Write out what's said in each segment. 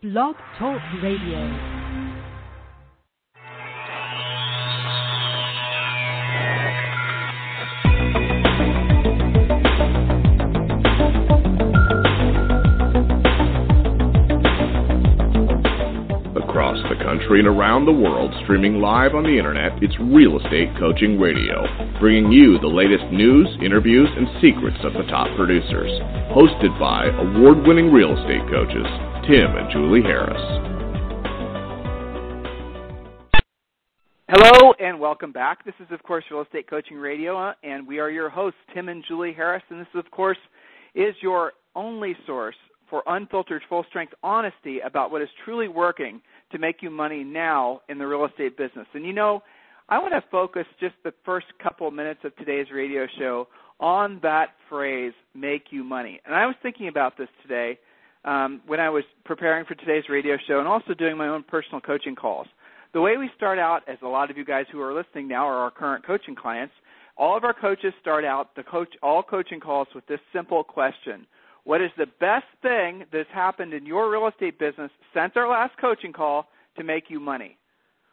Blog Talk Radio. Across the country and around the world, streaming live on the internet, it's Real Estate Coaching Radio, bringing you the latest news, interviews, and secrets of the top producers. Hosted by award-winning real estate coaches, Tim and Julie Harris. Hello and welcome back. This is, of course, Real Estate Coaching Radio, and we are your hosts, Tim and Julie Harris, and this, of course, is your only source for unfiltered, full-strength honesty about what is truly working to make you money now in the real estate business. And, you know, I want to focus just the first couple minutes of today's radio show on that phrase, make you money. And I was thinking about this today when I was preparing for today's radio show and also doing my own personal coaching calls. The way we start out, as a lot of you guys who are listening now are our current coaching clients, all of our coaches start out all coaching calls with this simple question. What is the best thing that's happened in your real estate business since our last coaching call to make you money?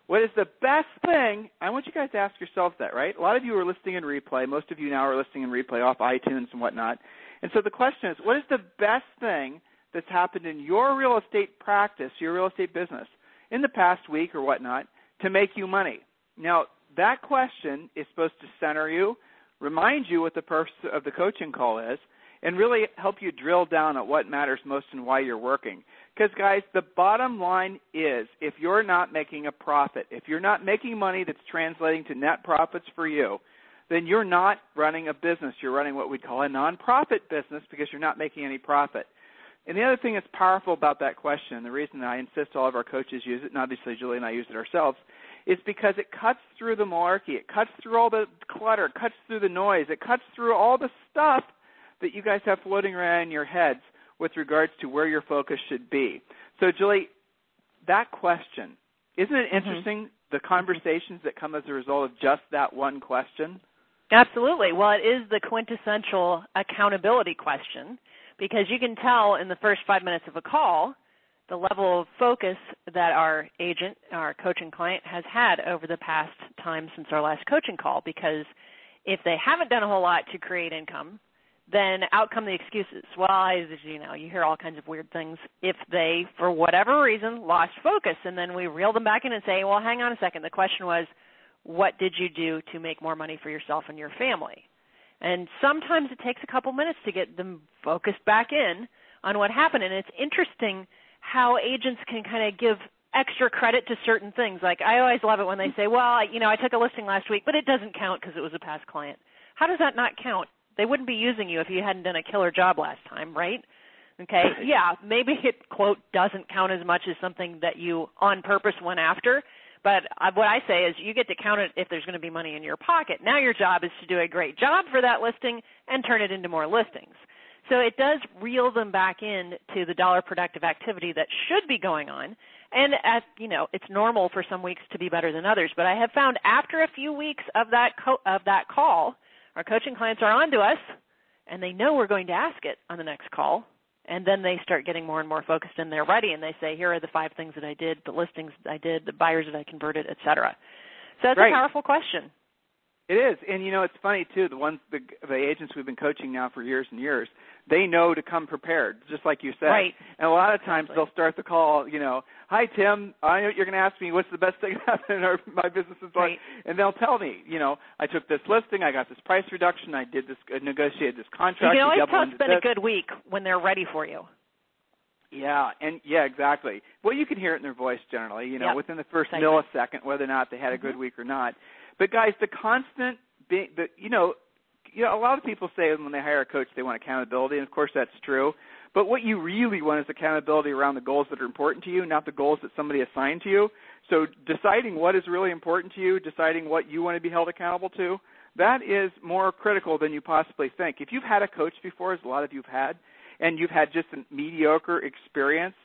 What is the best thing? I want you guys to ask yourself that, right? A lot of you are listening in replay. Most of you now are listening in replay off iTunes and whatnot. And so the question is, what is the best thing that's happened in your real estate practice, your real estate business, in the past week or whatnot, to make you money? Now, that question is supposed to center you, remind you what the purpose of the coaching call is, and really help you drill down at what matters most and why you're working. Because, guys, the bottom line is if you're not making a profit, if you're not making money that's translating to net profits for you, then you're not running a business. You're running what we call a nonprofit business because you're not making any profit. And the other thing that's powerful about that question, the reason I insist all of our coaches use it, and obviously Julie and I use it ourselves, is because it cuts through the malarkey. It cuts through all the clutter. It cuts through the noise. It cuts through all the stuff that you guys have floating around in your heads with regards to where your focus should be. So, Julie, that question, isn't it interesting, the conversations that come as a result of just that one question? Absolutely. Well, it is the quintessential accountability question because you can tell in the first 5 minutes of a call the level of focus that our agent, our coaching client, has had over the past time since our last coaching call, because if they haven't done a whole lot to create income, then out come the excuses. Well, you know, you hear all kinds of weird things if they, for whatever reason, lost focus. And then we reel them back in and say, well, hang on a second. The question was, what did you do to make more money for yourself and your family? And sometimes it takes a couple minutes to get them focused back in on what happened. And it's interesting how agents can kind of give extra credit to certain things. Like, I always love it when they say, well, you know, I took a listing last week, but it doesn't count because it was a past client. How does that not count? They wouldn't be using you if you hadn't done a killer job last time, right? Okay, yeah, maybe it, quote, doesn't count as much as something that you on purpose went after, but what I say is you get to count it if there's going to be money in your pocket. Now your job is to do a great job for that listing and turn it into more listings. So it does reel them back in to the dollar productive activity that should be going on, and, as you know, it's normal for some weeks to be better than others, but I have found after a few weeks of that call, our coaching clients are on to us, and they know we're going to ask it on the next call, and then they start getting more and more focused, and they're ready, and they say, here are the 5 things that I did, the listings that I did, the buyers that I converted, et cetera. So that's right. A powerful question. It is, and, you know, it's funny, too. The agents we've been coaching now for years and years, they know to come prepared, just like you said. Right. And a lot of times they'll start the call, you know, hi, Tim, I know you're going to ask me what's the best thing that happened in my business is like. Right. And they'll tell me, you know, I took this listing, I got this price reduction, I did this, negotiated this contract. You can always tell it's been a good week when they're ready for you. Yeah, and yeah, exactly. Well, you can hear it in their voice generally, you know, yep, within the first millisecond, whether or not they had a good week or not. But, guys, the constant a lot of people say when they hire a coach they want accountability, and, of course, that's true. But what you really want is accountability around the goals that are important to you, not the goals that somebody assigned to you. So deciding what is really important to you, deciding what you want to be held accountable to, that is more critical than you possibly think. If you've had a coach before, as a lot of you have had, and you've had just a mediocre experience,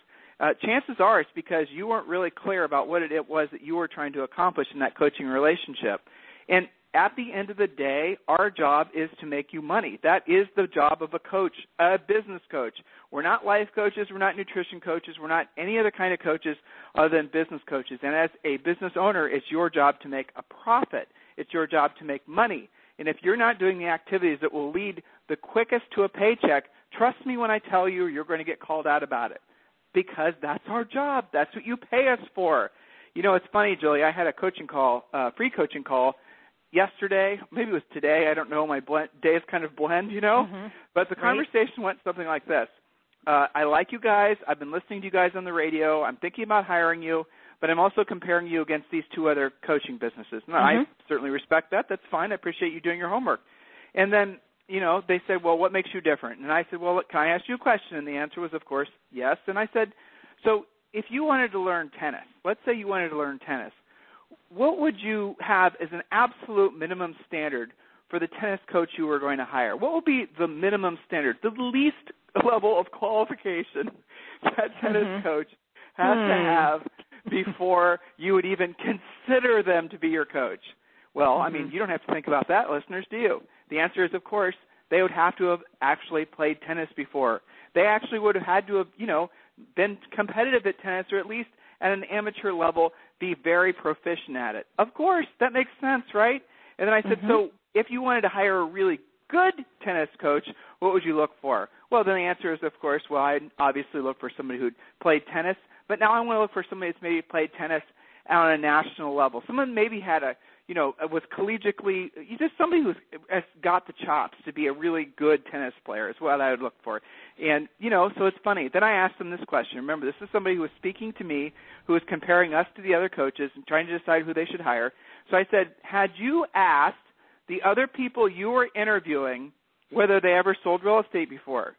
chances are it's because you weren't really clear about what it was that you were trying to accomplish in that coaching relationship. And at the end of the day, our job is to make you money. That is the job of a coach, a business coach. We're not life coaches. We're not nutrition coaches. We're not any other kind of coaches other than business coaches. And as a business owner, it's your job to make a profit. It's your job to make money. And if you're not doing the activities that will lead the quickest to a paycheck, trust me when I tell you, you're going to get called out about it, because that's our job. That's what you pay us for. You know, it's funny, Julie, I had a coaching call, free coaching call, yesterday, maybe it was today, I don't know, my days kind of blend, you know, but the conversation went something like this. I like you guys. I've been listening to you guys on the radio. I'm thinking about hiring you, but I'm also comparing you against these two other coaching businesses. And I certainly respect that. That's fine. I appreciate you doing your homework. And then, you know, they said, well, what makes you different? And I said, well, look, can I ask you a question? And the answer was, of course, yes. And I said, so if you wanted to learn tennis, let's say you wanted to learn tennis, what would you have as an absolute minimum standard for the tennis coach you were going to hire? What would be the minimum standard, the least level of qualification that tennis coach has to have before you would even consider them to be your coach? Well, I mean, you don't have to think about that, listeners, do you? The answer is, of course, they would have to have actually played tennis before. They actually would have had to have, you know, been competitive at tennis, or at least at an amateur level, be very proficient at it. Of course, that makes sense, right? And then I said, so if you wanted to hire a really good tennis coach, what would you look for? Well, then the answer is, of course, well, I obviously look for somebody who'd played tennis, but now I want to look for somebody that's maybe played tennis on a national level. Someone maybe had a, you know, was collegiately, just somebody who's got the chops to be a really good tennis player is what I would look for. And, you know, so it's funny. Then I asked them this question. Remember, this is somebody who was speaking to me, who was comparing us to the other coaches and trying to decide who they should hire. So I said, had you asked the other people you were interviewing whether they ever sold real estate before?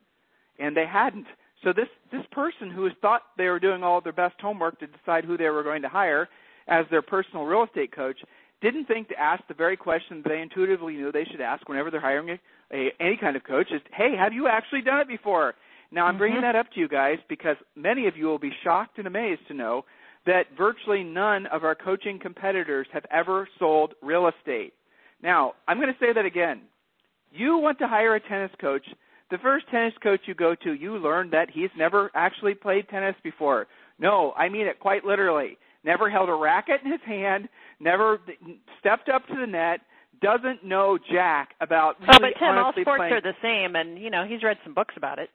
And they hadn't. So this person who thought they were doing all their best homework to decide who they were going to hire as their personal real estate coach didn't think to ask the very question they intuitively knew they should ask whenever they're hiring any kind of coach is, hey, have you actually done it before? Now, I'm bringing that up to you guys because many of you will be shocked and amazed to know that virtually none of our coaching competitors have ever sold real estate. Now, I'm going to say that again. You want to hire a tennis coach. The first tennis coach you go to, you learn that he's never actually played tennis before. No, I mean it quite literally. Never held a racket in his hand, never stepped up to the net, doesn't know jack about really honestly playing. Well, but Tim, all sports are the same, and, you know, he's read some books about it.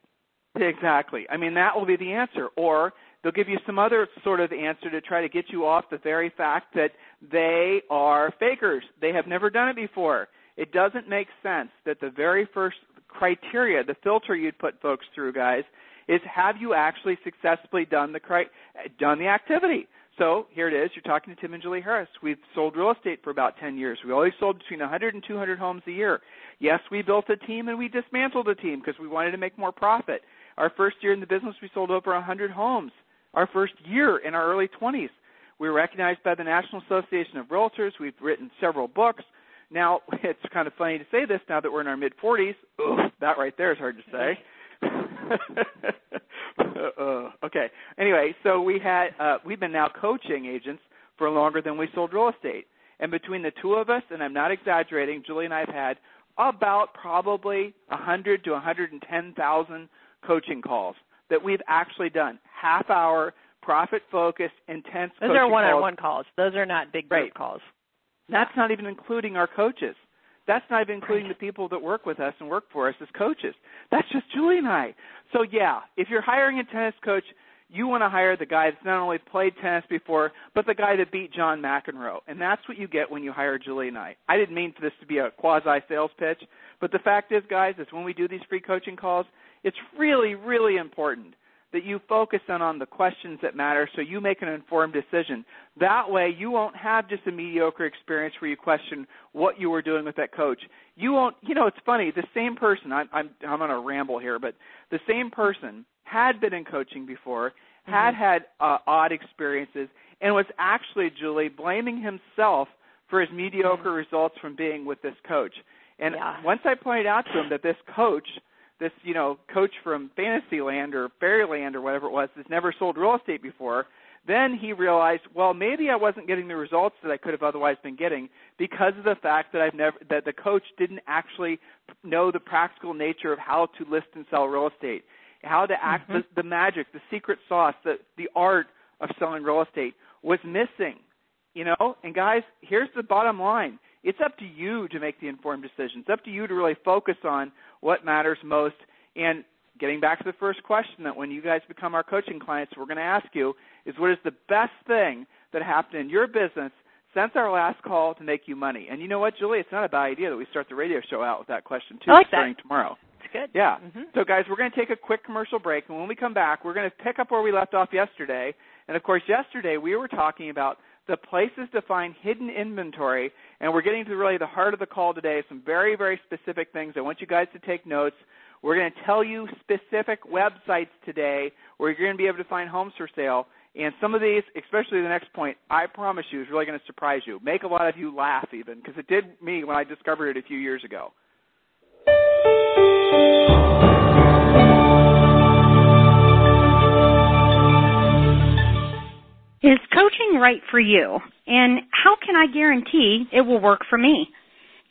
Exactly. I mean, that will be the answer. Or they'll give you some other sort of answer to try to get you off the very fact that they are fakers. They have never done it before. It doesn't make sense that the very first criteria, the filter you'd put folks through, guys, is have you actually successfully done the activity? So here it is. You're talking to Tim and Julie Harris. We've sold real estate for about 10 years. We always sold between 100 and 200 homes a year. Yes, we built a team and we dismantled a team because we wanted to make more profit. Our first year in the business, we sold over 100 homes. Our first year in our early 20s. We were recognized by the National Association of Realtors. We've written several books. Now, it's kind of funny to say this now that we're in our mid-40s. Ugh, that right there is hard to say. Okay. Anyway, so we've been now coaching agents for longer than we sold real estate. And between the two of us, and I'm not exaggerating, Julie and I have had about probably 100 to 110,000 coaching calls that we've actually done. Half-hour, profit-focused, intense coaching calls. Those are one-on-one calls. Those are not big group calls. That's not even including our coaches. That's not even including the people that work with us and work for us as coaches. That's just Julie and I. So, yeah, if you're hiring a tennis coach, you want to hire the guy that's not only played tennis before, but the guy that beat John McEnroe. And that's what you get when you hire Julie and I. I didn't mean for this to be a quasi-sales pitch, but the fact is, guys, is when we do these free coaching calls, it's really, really important that you focus on the questions that matter so you make an informed decision. That way you won't have just a mediocre experience where you question what you were doing with that coach. You won't, you know, it's funny, the same person, I'm on a ramble here, but the same person had been in coaching before, had odd experiences, and was actually, Julie, blaming himself for his mediocre results from being with this coach. And once I pointed out to him that this coach, this, you know, coach from Fantasyland or Fairyland or whatever it was that's never sold real estate before, Then he realized, well, maybe I wasn't getting the results that I could have otherwise been getting because of the fact that that the coach didn't actually know the practical nature of how to list and sell real estate, how to act, the magic, the secret sauce, the art of selling real estate was missing, you know. And guys, here's the bottom line. It's up to you to make the informed decisions. It's up to you to really focus on what matters most. And getting back to the first question that when you guys become our coaching clients, we're going to ask you is what is the best thing that happened in your business since our last call to make you money? And you know what, Julie? It's not a bad idea that we start the radio show out with that question, too, starting tomorrow. It's good. Yeah. Mm-hmm. So, guys, we're going to take a quick commercial break. And when we come back, we're going to pick up where we left off yesterday. And, of course, yesterday we were talking about the places to find hidden inventory, and we're getting to really the heart of the call today, some very, very specific things. I want you guys to take notes. We're going to tell you specific websites today where you're going to be able to find homes for sale. And some of these, especially the next point, I promise you is really going to surprise you, make a lot of you laugh even, because it did me when I discovered it a few years ago. Is coaching right for you? And how can I guarantee it will work for me?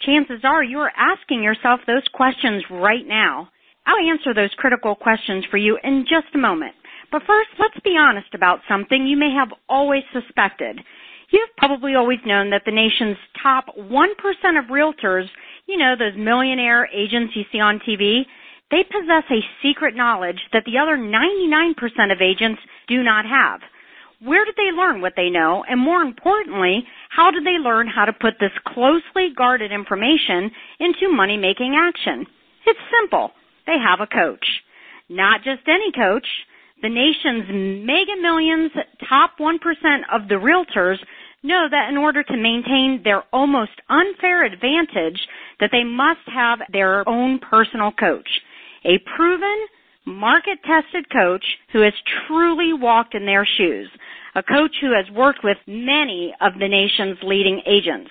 Chances are you're asking yourself those questions right now. I'll answer those critical questions for you in just a moment. But first, let's be honest about something you may have always suspected. You've probably always known that the nation's top 1% of realtors, you know, those millionaire agents you see on TV, they possess a secret knowledge that the other 99% of agents do not have. Where did they learn what they know? And more importantly, how did they learn how to put this closely guarded information into money-making action? It's simple. They have a coach. Not just any coach. The nation's mega millions, top 1% of the realtors know that in order to maintain their almost unfair advantage, that they must have their own personal coach, a proven market-tested coach who has truly walked in their shoes, a coach who has worked with many of the nation's leading agents.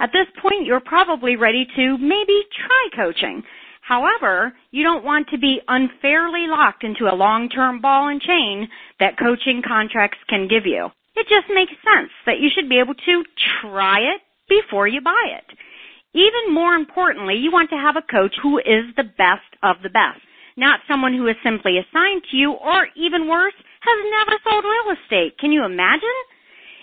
At this point, you're probably ready to maybe try coaching. However, you don't want to be unfairly locked into a long-term ball and chain that coaching contracts can give you. It just makes sense that you should be able to try it before you buy it. Even more importantly, you want to have a coach who is the best of the best, not someone who is simply assigned to you or, even worse, has never sold real estate. Can you imagine?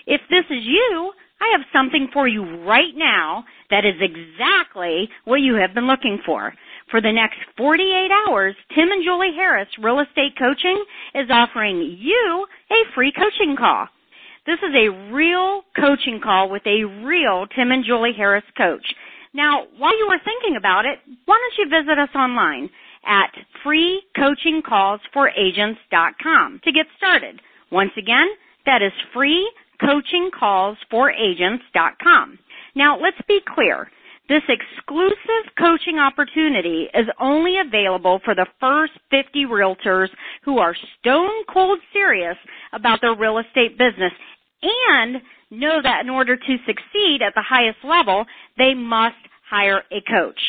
If this is you, I have something for you right now that is exactly what you have been looking for. For the next 48 hours, Tim and Julie Harris Real Estate Coaching is offering you a free coaching call. This is a real coaching call with a real Tim and Julie Harris coach. Now, while you are thinking about it, why don't you visit us online at freecoachingcallsforagents.com to get started. Once again, that is freecoachingcallsforagents.com. Now, let's be clear. This exclusive coaching opportunity is only available for the first 50 realtors who are stone cold serious about their real estate business and know that in order to succeed at the highest level, they must hire a coach.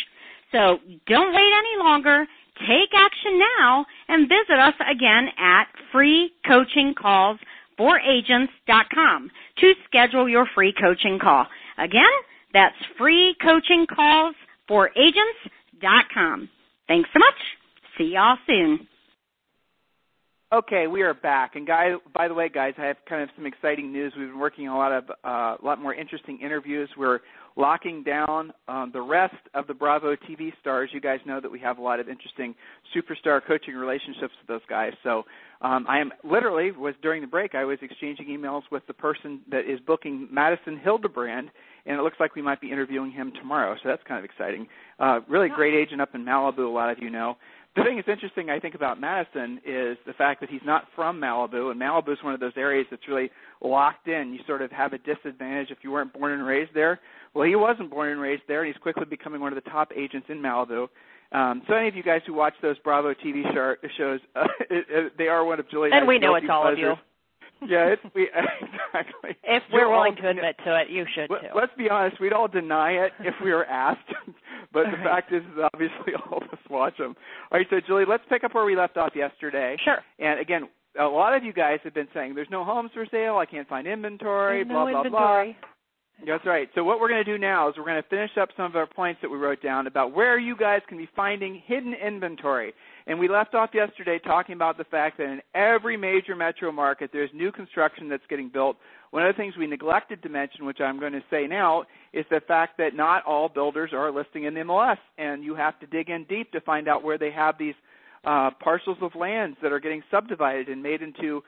So don't wait any longer. Take action now and visit us again at freecoachingcallsforagents.com to schedule your free coaching call. Again, that's freecoachingcallsforagents.com. Thanks so much. See y'all soon. Okay, we are back. And guys, by the way, guys, I have kind of some exciting news. We've been working a lot more interesting interviews. We're locking down the rest of the Bravo TV stars. You guys know that we have a lot of interesting superstar coaching relationships with those guys. So during the break, I was exchanging emails with the person that is booking Madison Hildebrand, and it looks like we might be interviewing him tomorrow. So that's kind of exciting. Really great agent up in Malibu, a lot of you know. The thing that's interesting, I think, about Madison is the fact that he's not from Malibu, and Malibu is one of those areas that's really locked in. You sort of have a disadvantage if you weren't born and raised there. Well, he wasn't born and raised there, and he's quickly becoming one of the top agents in Malibu. So any of you guys who watch those Bravo TV shows, they are one of Julie's and we know it's all of you. Yeah, exactly. If we're willing to admit to it, you should too. Let's be honest, we'd all deny it if we were asked, but the fact is obviously all of us watch them. All right, so Julie, let's pick up where we left off yesterday. Sure. And again, a lot of you guys have been saying, there's no homes for sale, I can't find inventory, blah, blah, blah. That's right. So what we're going to do now is we're going to finish up some of our points that we wrote down about where you guys can be finding hidden inventory. And we left off yesterday talking about the fact that in every major metro market, there's new construction that's getting built. One of the things we neglected to mention, which I'm going to say now, is the fact that not all builders are listing in the MLS, and you have to dig in deep to find out where they have these parcels of lands that are getting subdivided and made into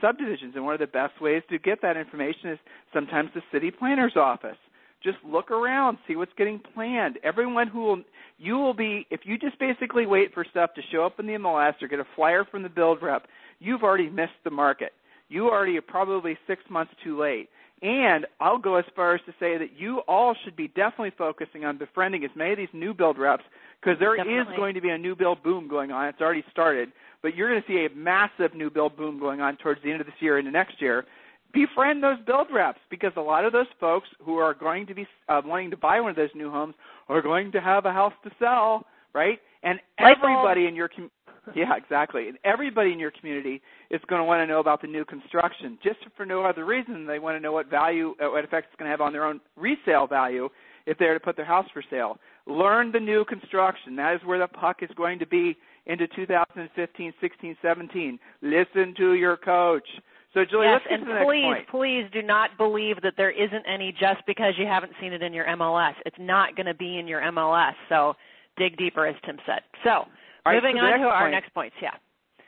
subdivisions. And one of the best ways to get that information is sometimes the city planner's office. Just look around, see what's getting planned. Everyone who will, you will be, if you just basically wait for stuff to show up in the MLS or get a flyer from the build rep, you've already missed the market. You already are probably 6 months too late. And I'll go as far as to say that you all should be definitely focusing on befriending as many of these new build reps, because there is going to be a new build boom going on. It's already started, but you're going to see a massive new build boom going on towards the end of this year into next year. Befriend those build reps, because a lot of those folks who are going to be wanting to buy one of those new homes are going to have a house to sell, right? And everybody in your community. Yeah, exactly. And everybody in your community is going to want to know about the new construction. Just for no other reason, they want to know what value, what effect it's going to have on their own resale value if they're to put their house for sale. Learn the new construction. That is where the puck is going to be into 2015, 16, 17. Listen to your coach. So, Julie, yes, let's get to the next point. Please do not believe that there isn't any just because you haven't seen it in your MLS. It's not going to be in your MLS. So dig deeper, as Tim said. So, Moving on to our next points, yeah.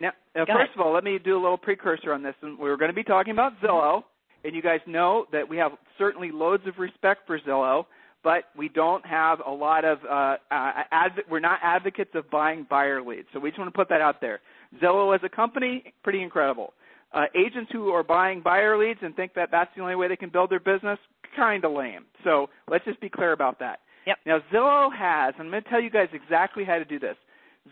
Now, first of all, let me do a little precursor on this. And we're going to be talking about Zillow, and you guys know that we have certainly loads of respect for Zillow, but we don't have a lot of we're not advocates of buying buyer leads. So we just want to put that out there. Zillow as a company, pretty incredible. Agents who are buying buyer leads and think that that's the only way they can build their business, kind of lame. So let's just be clear about that. Yep. Now, Zillow has, and I'm going to tell you guys exactly how to do this.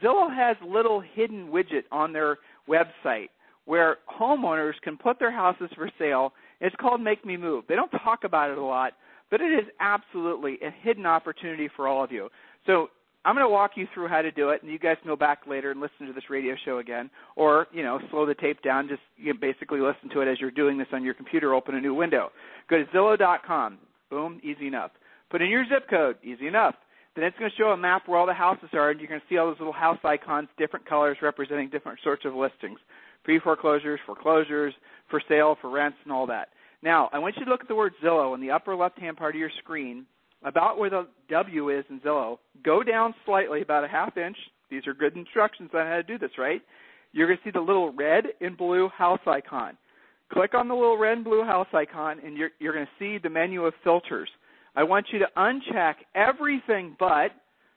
Zillow has little hidden widget on their website where homeowners can put their houses for sale. It's called Make Me Move. They don't talk about it a lot, but it is absolutely a hidden opportunity for all of you. So I'm going to walk you through how to do it, and you guys can go back later and listen to this radio show again, or, you know, slow the tape down, just basically listen to it as you're doing this on your computer, open a new window. Go to Zillow.com. Boom, easy enough. Put in your zip code, easy enough. Then it's going to show a map where all the houses are, and you're going to see all those little house icons, different colors representing different sorts of listings, pre-foreclosures, foreclosures, for sale, for rents, and all that. Now, I want you to look at the word Zillow in the upper left-hand part of your screen, about where the W is in Zillow. Go down slightly, about a half inch. These are good instructions on how to do this, right? You're going to see the little red and blue house icon. Click on the little red and blue house icon, and you're going to see the menu of filters. I want you to uncheck everything but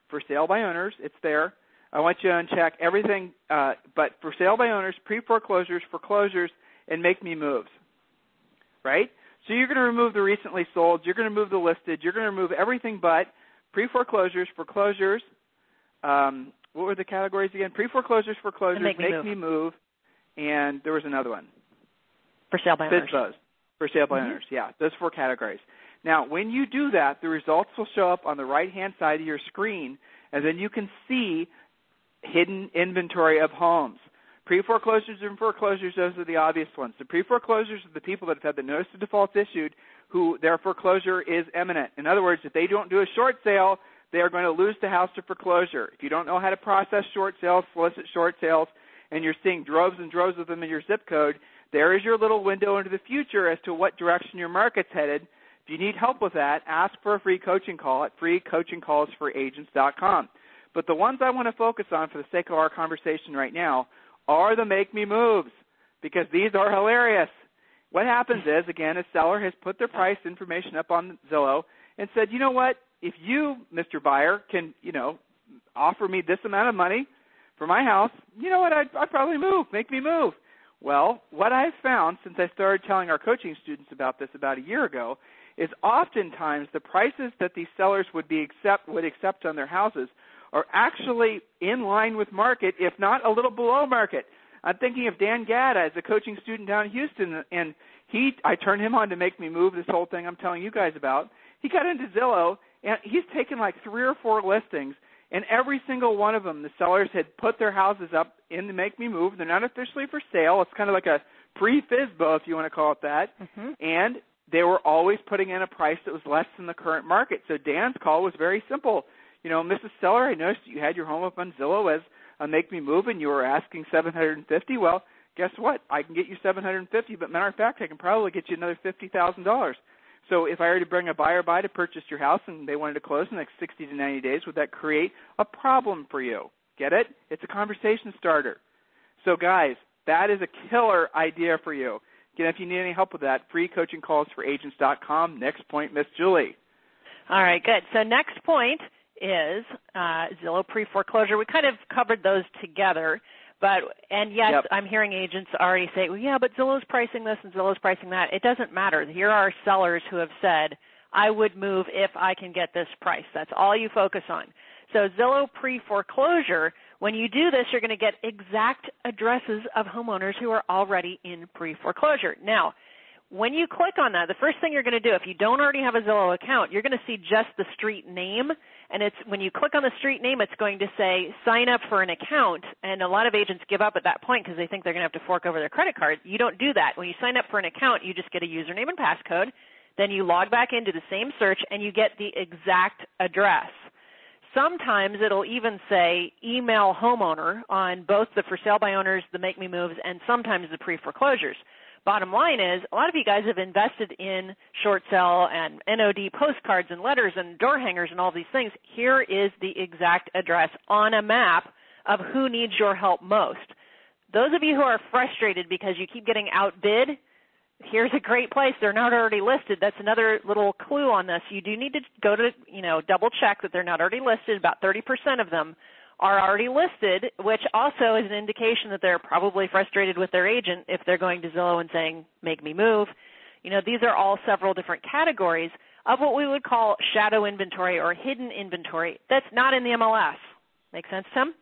for sale by owners. It's there. I want you to uncheck everything but for sale by owners, pre-foreclosures, foreclosures, and Make Me Moves, right? So you're going to remove the recently sold. You're going to remove the listed. You're going to remove everything but pre-foreclosures, foreclosures. What were the categories again? Pre-foreclosures, foreclosures, Make Me Move, and there was another one. For sale by owners. For sale by owners, yeah, those four categories. Now, when you do that, the results will show up on the right-hand side of your screen, and then you can see hidden inventory of homes. Pre-foreclosures and foreclosures, those are the obvious ones. The pre-foreclosures are the people that have had the notice of default issued who their foreclosure is imminent. In other words, if they don't do a short sale, they are going to lose the house to foreclosure. If you don't know how to process short sales, solicit short sales, and you're seeing droves and droves of them in your zip code, there is your little window into the future as to what direction your market's headed. If you need help with that, ask for a free coaching call at freecoachingcallsforagents.com. But the ones I want to focus on for the sake of our conversation right now are the Make Me Moves, because these are hilarious. What happens is, again, a seller has put their price information up on Zillow and said, you know what, if you, Mr. Buyer, can, you know, offer me this amount of money for my house, you know what, I'd probably move. Make me move. Well, what I've found since I started telling our coaching students about this about a year ago is oftentimes the prices that these sellers would accept on their houses are actually in line with market, if not a little below market. I'm thinking of Dan Gadda as a coaching student down in Houston, and I turned him on to Make Me Move, this whole thing I'm telling you guys about. He got into Zillow, and he's taken like 3 or 4 listings, And every single one of them, the sellers had put their houses up in the Make Me Move. They're not officially for sale. It's kind of like a pre-FSBO, if you want to call it that. Mm-hmm. And they were always putting in a price that was less than the current market. So Dan's call was very simple. You know, Mrs. Seller, I noticed you had your home up on Zillow as a Make Me Move, and you were asking $750. Well, guess what? I can get you $750, but matter of fact, I can probably get you another $50,000. So if I were to bring a buyer by to purchase your house and they wanted to close in the next 60 to 90 days, would that create a problem for you? Get it? It's a conversation starter. So, guys, that is a killer idea for you. Again, if you need any help with that, freecoachingcallsforagents.com. Next point, Miss Julie. All right, good. So next point is Zillow pre-foreclosure. We kind of covered those together. And yes, I'm hearing agents already say, well, yeah, but Zillow's pricing this and Zillow's pricing that. It doesn't matter. Here are sellers who have said, I would move if I can get this price. That's all you focus on. So Zillow pre-foreclosure, when you do this, you're going to get exact addresses of homeowners who are already in pre-foreclosure. Now, when you click on that, the first thing you're going to do, if you don't already have a Zillow account, you're going to see just the street name. And it's when you click on the street name, it's going to say sign up for an account. And a lot of agents give up at that point because they think they're going to have to fork over their credit card. You don't do that. When you sign up for an account, you just get a username and passcode. Then you log back into the same search and you get the exact address. Sometimes it'll even say email homeowner on both the for sale by owners, the Make Me Moves, and sometimes the pre-foreclosures. Bottom line is, a lot of you guys have invested in short sale and NOD postcards and letters and door hangers and all these things. Here is the exact address on a map of who needs your help most. Those of you who are frustrated because you keep getting outbid, here's a great place. They're not already listed. That's another little clue on this. You do need to go to, double check that they're not already listed. About 30% of them are already listed, which also is an indication that they're probably frustrated with their agent if they're going to Zillow and saying, make me move. These are all several different categories of what we would call shadow inventory or hidden inventory that's not in the MLS. Make sense, Tim?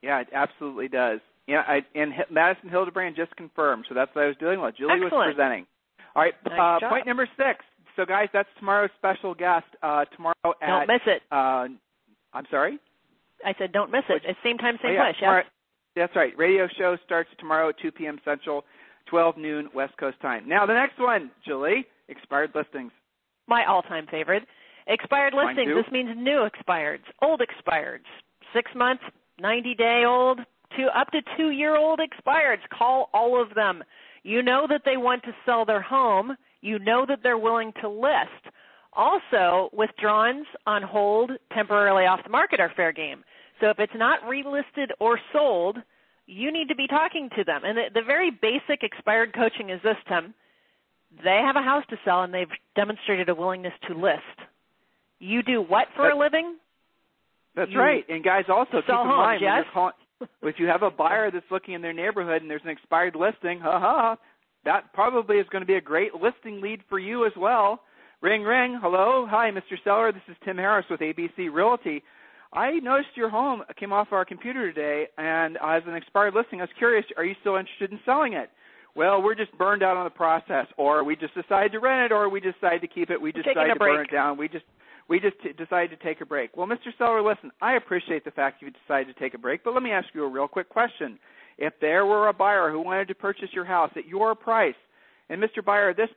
Yeah, it absolutely does. Yeah, and Madison Hildebrand just confirmed, so that's what I was doing while Julie was presenting. All right, nice point number 6. So, guys, that's tomorrow's special guest. Don't miss it. I'm sorry? I said don't miss it. It's same time, same place. Yeah. That's right. Radio show starts tomorrow at 2 p.m. Central, 12 noon West Coast time. Now the next one, Julie, expired listings. My all-time favorite. Expired listings. This means new expireds, old expireds, 6 month, 90-day-old, up to 2-year-old expireds. Call all of them. You know that they want to sell their home. You know that they're willing to list. Also, withdrawns on hold temporarily off the market are fair game. So if it's not relisted or sold, you need to be talking to them. And the very basic expired coaching is this, Tim. They have a house to sell, and they've demonstrated a willingness to list. You do what for a living? That's right. And, guys, also keep in mind, if you have a buyer that's looking in their neighborhood and there's an expired listing, that probably is going to be a great listing lead for you as well. Ring, ring. Hello. Hi, Mr. Seller. This is Tim Harris with ABC Realty. I noticed your home came off our computer today, and as an expired listing, I was curious, are you still interested in selling it? Well, we're just burned out on the process, or we just decided to rent it, or we decided to keep it. We just decided to burn it down. We just decided to take a break. Well, Mr. Seller, listen, I appreciate the fact you decided to take a break, but let me ask you a real quick question. If there were a buyer who wanted to purchase your house at your price, and Mr. Seller, this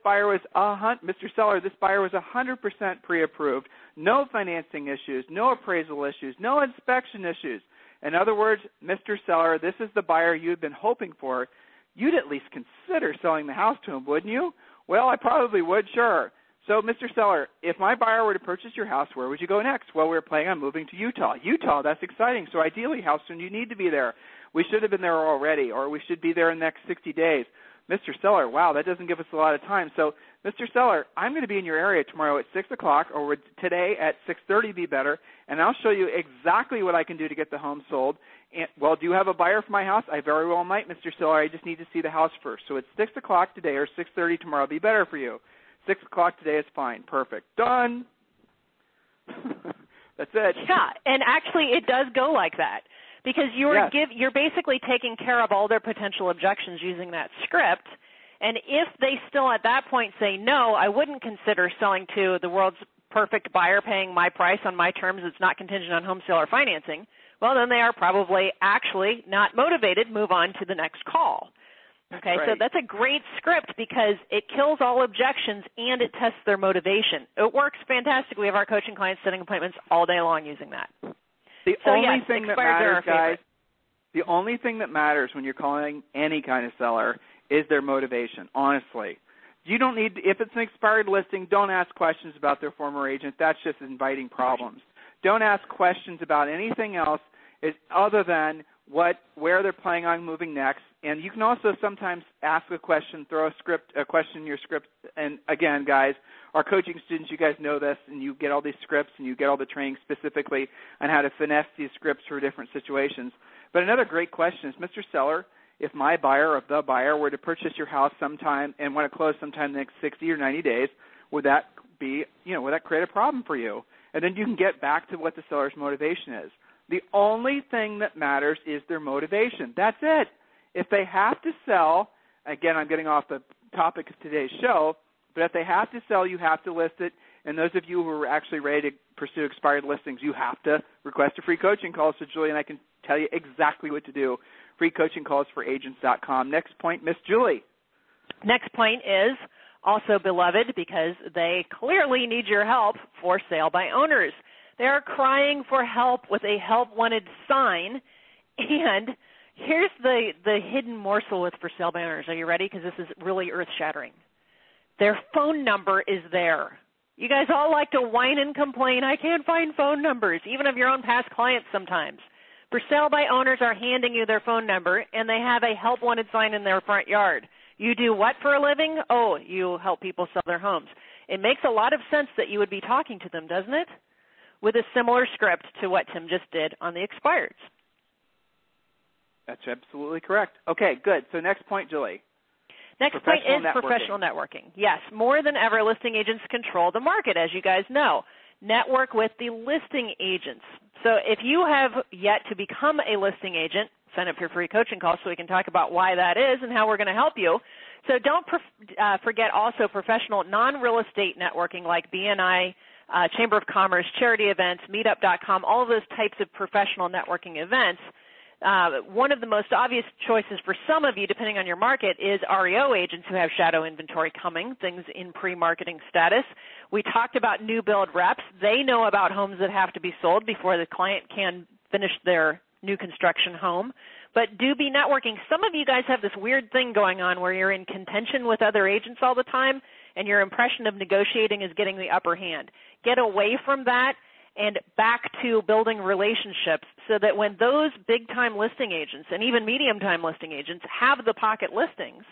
buyer was 100% pre-approved, no financing issues, no appraisal issues, no inspection issues. In other words, Mr. Seller, this is the buyer you've been hoping for. You'd at least consider selling the house to him, wouldn't you? Well, I probably would, sure. So, Mr. Seller, if my buyer were to purchase your house, where would you go next? Well, we're planning on moving to Utah. Utah, that's exciting. So, ideally, how soon do you need to be there? We should have been there already, or we should be there in the next 60 days. Mr. Seller, wow, that doesn't give us a lot of time. So, Mr. Seller, I'm going to be in your area tomorrow at 6 o'clock, or would today at 6:30 be better, and I'll show you exactly what I can do to get the home sold. And, well, do you have a buyer for my house? I very well might, Mr. Seller. I just need to see the house first. So, it's 6 o'clock today or 6:30 tomorrow will be better for you. 6 o'clock today is fine. Perfect. Done. That's it. Yeah, and actually it does go like that. Because you're basically taking care of all their potential objections using that script. And if they still at that point say, no, I wouldn't consider selling to the world's perfect buyer paying my price on my terms, it's not contingent on home sale or financing, well, then they are probably actually not motivated, move on to the next call. Okay, right. So that's a great script because it kills all objections and it tests their motivation. It works fantastic. We have our coaching clients setting appointments all day long using that. The only thing that matters when you're calling any kind of seller is their motivation, honestly. You don't need, if it's an expired listing, don't ask questions about their former agent. That's just inviting problems. Don't ask questions about anything else other than where they're planning on moving next. And you can also sometimes ask a question, throw a question in your script. And again, guys, our coaching students, you guys know this, and you get all these scripts and you get all the training specifically on how to finesse these scripts for different situations. But another great question is, Mr. Seller, if my buyer or the buyer were to purchase your house sometime and want to close sometime in the next 60 or 90 days, would that be, would that create a problem for you? And then you can get back to what the seller's motivation is. The only thing that matters is their motivation. That's it. If they have to sell, again, I'm getting off the topic of today's show, but if they have to sell, you have to list it. And those of you who are actually ready to pursue expired listings, you have to request a free coaching call so Julie and I can tell you exactly what to do. freecoachingcallsforagents.com. Next point, Miss Julie. Next point is also beloved because they clearly need your help for sale by owners. They are crying for help with a help wanted sign. And here's the hidden morsel with for sale by owners. Are you ready? Because this is really earth shattering. Their phone number is there. You guys all like to whine and complain. I can't find phone numbers, even of your own past clients sometimes. For sale by owners are handing you their phone number, and they have a help wanted sign in their front yard. You do what for a living? Oh, you help people sell their homes. It makes a lot of sense that you would be talking to them, doesn't it? With a similar script to what Tim just did on the expireds. That's absolutely correct. Okay, good. So next point, Julie. Next point is professional networking. Yes, more than ever, listing agents control the market, as you guys know. Network with the listing agents. So if you have yet to become a listing agent, sign up for free coaching calls so we can talk about why that is and how we're going to help you. So don't forget also professional non-real estate networking like BNI, Chamber of Commerce, charity events, Meetup.com, all of those types of professional networking events. One of the most obvious choices for some of you, depending on your market, is REO agents who have shadow inventory coming, things in pre-marketing status. We talked about new build reps. They know about homes that have to be sold before the client can finish their new construction home. But do be networking. Some of you guys have this weird thing going on where you're in contention with other agents all the time, and your impression of negotiating is getting the upper hand. Get away from that and back to building relationships so that when those big-time listing agents and even medium-time listing agents have the pocket listings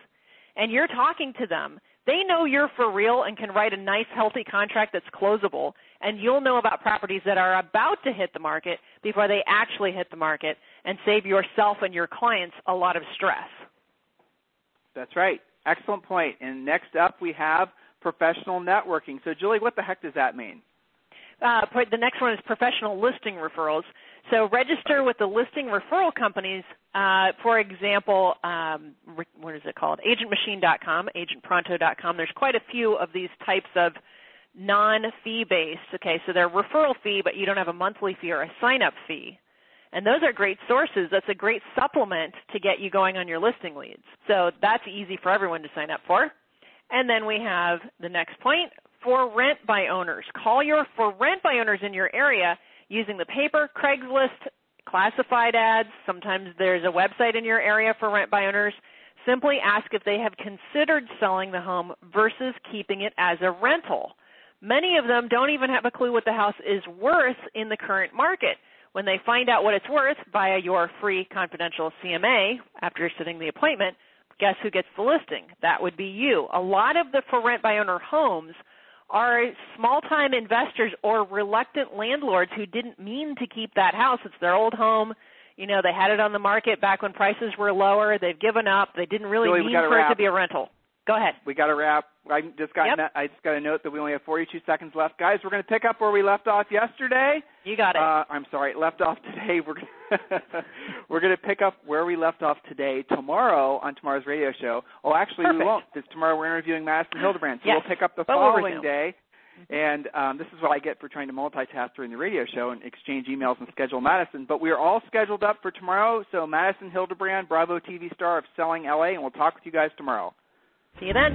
and you're talking to them, they know you're for real and can write a nice, healthy contract that's closable, and you'll know about properties that are about to hit the market before they actually hit the market and save yourself and your clients a lot of stress. That's right. Excellent point. And next up we have professional networking. So, Julie, what the heck does that mean? The next one is professional listing referrals. So register with the listing referral companies, for example, what is it called? AgentMachine.com, AgentPronto.com. There's quite a few of these types of non-fee-based. Okay, so they're referral fee, but you don't have a monthly fee or a sign-up fee. And those are great sources. That's a great supplement to get you going on your listing leads. So that's easy for everyone to sign up for. And then we have the next point, for rent by owners. Call your for rent by owners in your area using the paper, Craigslist, classified ads. Sometimes there's a website in your area for rent by owners. Simply ask if they have considered selling the home versus keeping it as a rental. Many of them don't even have a clue what the house is worth in the current market. When they find out what it's worth via your free confidential CMA after you're setting the appointment, guess who gets the listing? That would be you. A lot of the for rent by owner homes are small-time investors or reluctant landlords who didn't mean to keep that house. It's their old home. You know, they had it on the market back when prices were lower. They've given up. They didn't really mean for it to be a rental. Go ahead. We got to wrap. I just got a note that we only have 42 seconds left. Guys, we're going to pick up where we left off yesterday. You got it. I'm sorry, left off today. We're going to pick up where we left off today tomorrow on tomorrow's radio show. Oh, actually, we won't, because tomorrow we're interviewing Madison Hildebrand. So yes. We'll pick up the following day. And this is what I get for trying to multitask during the radio show and exchange emails and schedule Madison. But we are all scheduled up for tomorrow. So Madison Hildebrand, Bravo TV star of Selling LA, and we'll talk with you guys tomorrow. See you then.